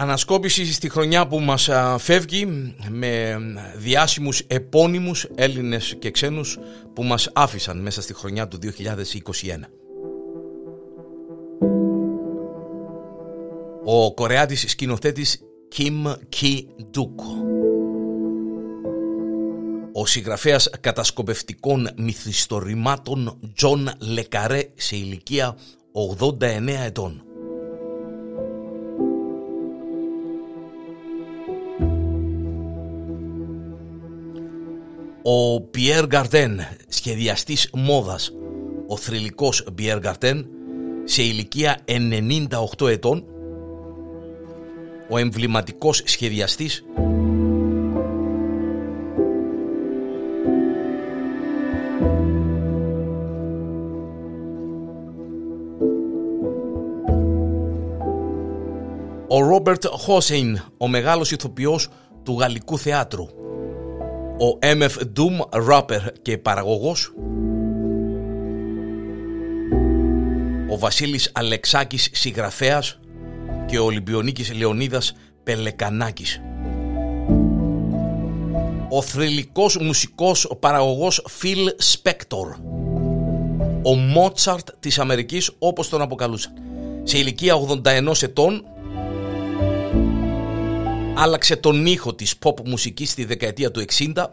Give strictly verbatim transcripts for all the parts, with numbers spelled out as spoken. Ανασκόπηση στη χρονιά που μας φεύγει με διάσημους επώνυμους Έλληνες και ξένους που μας άφησαν μέσα στη χρονιά του δύο χιλιάδες είκοσι ένα. Ο Κορεάτης σκηνοθέτης Kim Ki-duk. Ο συγγραφέας κατασκοπευτικών μυθιστορημάτων John le Carré σε ηλικία ογδόντα εννέα ετών. Ο Pierre Cardin, σχεδιαστής μόδας, ο θρυλικός Pierre Cardin, σε ηλικία ενενήντα οκτώ ετών, ο εμβληματικός σχεδιαστής, ο Robert Hossein, ο μεγάλος ηθοποιός του γαλλικού θεάτρου, ο εμ εφ. Doom, rapper και παραγωγός, ο Βασίλης Αλεξάκης, συγγραφέας, και ο Ολυμπιονίκης Λεωνίδας Πελεκανάκης. Ο θρυλικός μουσικός παραγωγός Phil Spector, ο Μότσαρτ της Αμερικής όπως τον αποκαλούσαν. Σε ηλικία ογδόντα ενός ετών άλλαξε τον ήχο της pop μουσικής στη δεκαετία του εξήντα.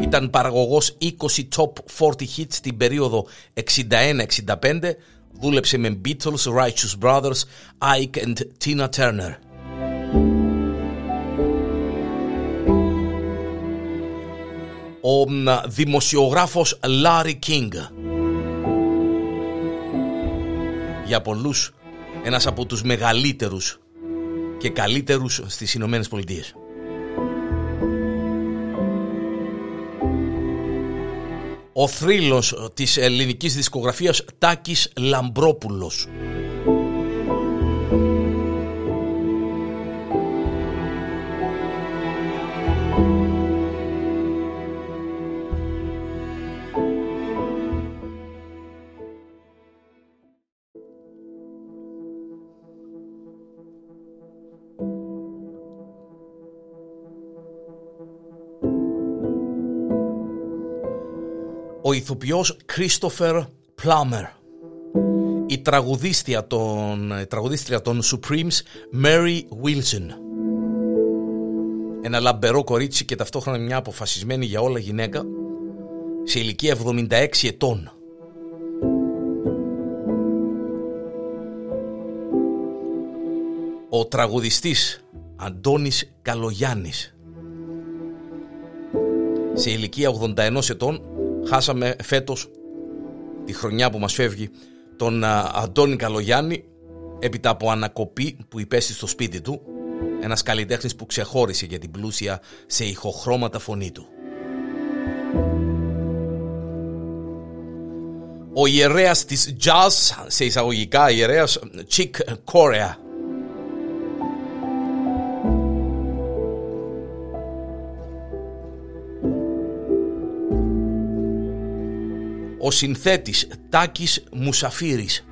Ήταν παραγωγός είκοσι top forty hits στην περίοδο εξήντα ένα εξήντα πέντε. Δούλεψε με Beatles, Righteous Brothers, Ike and Tina Turner. Ο δημοσιογράφος Larry King, για πολλούς ένας από τους μεγαλύτερους και καλύτερους στις Ηνωμένες Πολιτείες. Ο θρύλος της ελληνικής δισκογραφίας Τάκης Λαμπρόπουλος. Ο ηθοποιός Christopher Plummer, η τραγουδίστρια των, η τραγουδίστρια των Supremes Mary Wilson, ένα λαμπερό κορίτσι και ταυτόχρονα μια αποφασισμένη για όλα γυναίκα, σε ηλικία εβδομήντα έξι ετών. Ο τραγουδιστής Αντώνης Καλογιάννης, σε ηλικία ογδόντα ενός ετών. Χάσαμε φέτος, τη χρονιά που μας φεύγει, τον Αντώνη Καλογιάννη, έπειτα από ανακοπή που υπέστη στο σπίτι του, ένας καλλιτέχνης που ξεχώρισε για την πλούσια σε ηχοχρώματα φωνή του. Ο ιερέας της jazz, σε εισαγωγικά ιερέας, Chick Corea. Ο συνθέτης Τάκης Μουσαφίρης.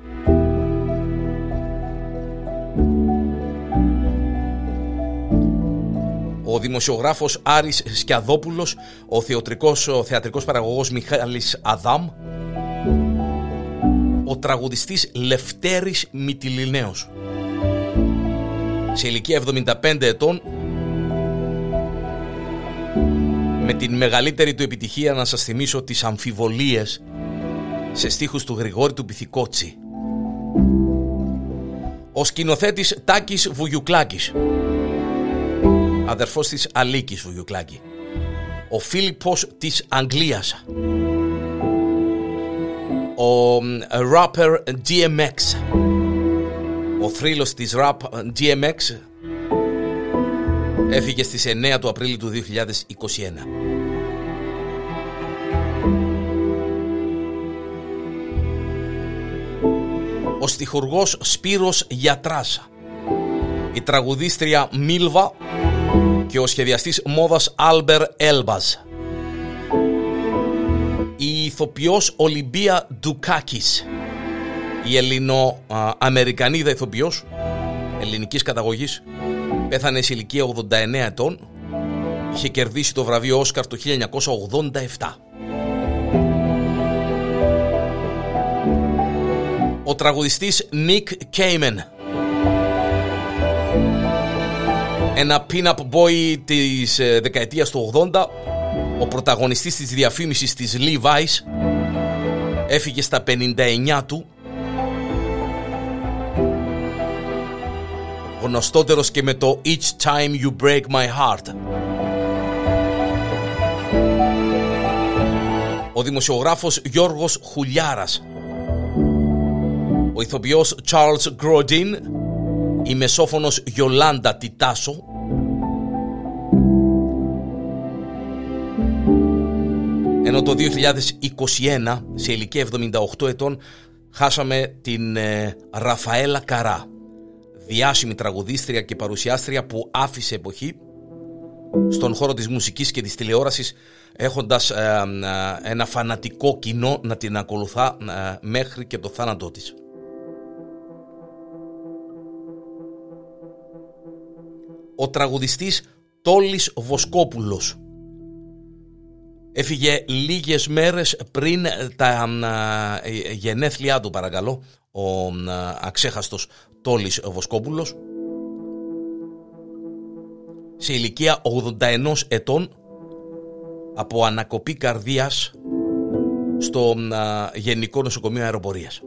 Ο δημοσιογράφος Άρης Σκιαδόπουλος, ο θεατρικός, ο θεατρικός παραγωγός Michalis Adam, ο τραγουδιστής Λεφτέρης Μυτιληναίος. Σε ηλικία εβδομήντα πέντε ετών, με την μεγαλύτερη του επιτυχία, να σας θυμίσω, τις αμφιβολίες, σε στίχους του Γρηγόρη του Πυθικότσι. Ο σκηνοθέτης Τάκης Βουγιουκλάκης, αδερφός της Αλίκης Βουγιουκλάκη. Ο Φίλιππος της Αγγλίας. Ο rapper ντι εμ εξ, ο θρύλος της rap ντι εμ εξ, έφυγε στις εννέα του Απρίλη του δύο χιλιάδες είκοσι ένα. Ο στιχουργός Σπύρος Γιατράς, η τραγουδίστρια Μίλβα και ο σχεδιαστής μόδας Alber Elbaz. Οι ηθοποιός Olympia Dukakis, η Ελληνοαμερικανίδα ηθοποιός ελληνικής καταγωγής, πέθανε σε ηλικία ογδόντα εννέα ετών. Είχε κερδίσει το βραβείο Όσκαρ το χίλια εννιακόσια ογδόντα επτά. Ο τραγουδιστής Nick Kamen, ένα pin-up boy της δεκαετίας του ογδόντα, ο πρωταγωνιστής της διαφήμισης της Levi's, έφυγε στα πενήντα εννέα του. Γνωστότερος και με το Each Time You Break My Heart. Ο δημοσιογράφος Γιώργος Χουλιάρας, ο ηθοποιός Charles Grodin, η μεσόφωνος Γιολάντα Τιτάσο, ενώ το δύο χιλιάδες είκοσι ένα, σε ηλικία εβδομήντα οκτώ ετών, χάσαμε την ε, Ραφαέλα Καρά, διάσημη τραγουδίστρια και παρουσιάστρια που άφησε εποχή στον χώρο της μουσικής και της τηλεόρασης, έχοντας ε, ε, ένα φανατικό κοινό να την ακολουθά ε, μέχρι και το θάνατό της. Ο τραγουδιστής Τόλης Βοσκόπουλος έφυγε λίγες μέρες πριν τα ε, γενέθλιά του, παρακαλώ, ο ε, αξέχαστος Τόλης Βοσκόπουλος, σε ηλικία ογδόντα ενός ετών, από ανακοπή καρδίας στο α, Γενικό Νοσοκομείο Αεροπορίας.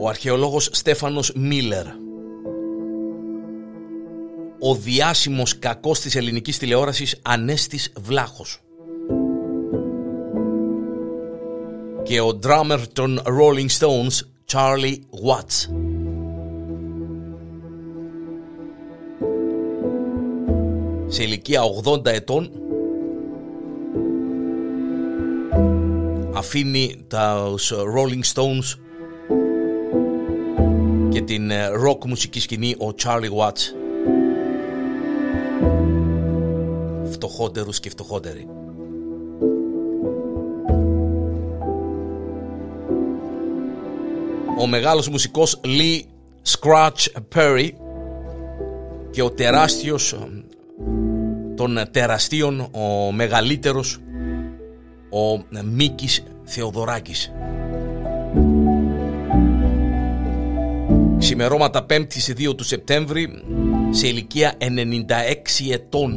Ο αρχαιολόγος Στέφανος Μίλλερ, ο διάσημος κακός της ελληνικής τηλεόρασης Ανέστης Βλάχος και ο drummer των Rolling Stones Charlie Watts. Σε ηλικία ογδόντα ετών αφήνει τα Rolling Stones και την rock μουσική σκηνή ο Charlie Watts. Φτωχότερους και φτωχότεροι. Ο μεγάλος μουσικός Lee Scratch Perry και ο τεράστιος των τεραστίων, ο μεγαλύτερος, ο Μίκης Θεοδωράκης. Ξημερώματα πέμπτη δύο του Σεπτέμβρη, σε ηλικία ενενήντα έξι ετών,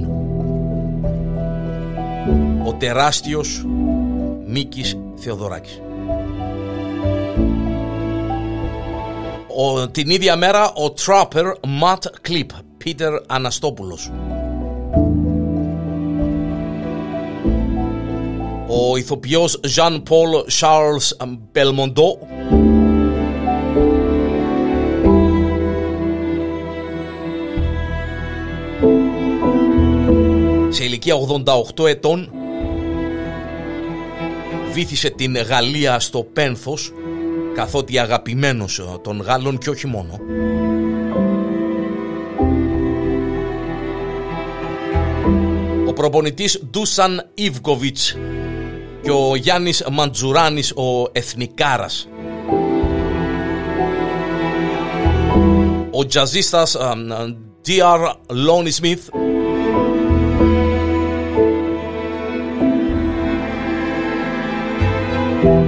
ο τεράστιος Μίκης Θεοδωράκης. Ο, την ίδια μέρα ο τράπερ Ματ Κλιπ, Πίτερ Αναστόπουλος. Ο ηθοποιός Jean-Paul Charles Belmondo, σε ηλικία ογδόντα οκτώ ετών, βήθησε την Γαλλία στο πένθος, καθότι αγαπημένος των Γάλλων και όχι μόνο. Ο προπονητής Ντούσαν Ιβκοβιτς και ο Γιάννης Μαντζουράνης, ο εθνικάρας. Ο τζαζίστας ντι αρ Lonnie Smith.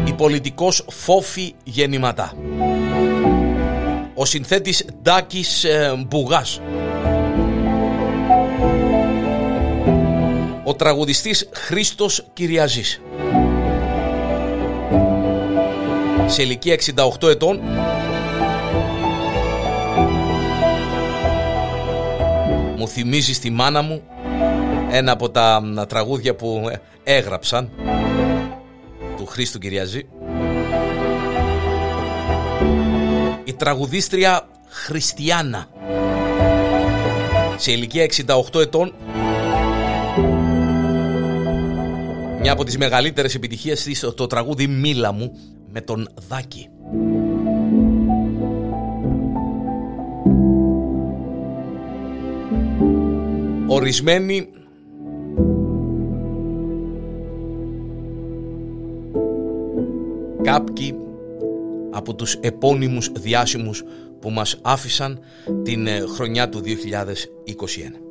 Η πολιτικός Φόφη Γεννηματά. Ο συνθέτης Ντάκης Μπουγάς. Ο τραγουδιστής Christos Kyriazis, σε ηλικία εξήντα οκτώ ετών, μου θυμίζει στη μάνα μου, ένα από τα τραγούδια που έγραψαν του Χρήστου Κυριαζή. Η τραγουδίστρια Χριστιάνα, σε ηλικία εξήντα οκτώ ετών, μια από τις μεγαλύτερες επιτυχίες της, το τραγούδι «Μίλα μου» με τον Δάκη. Ορισμένοι κάποιοι από τους επώνυμους διάσημους που μας άφησαν την χρονιά του δύο χιλιάδες είκοσι ένα.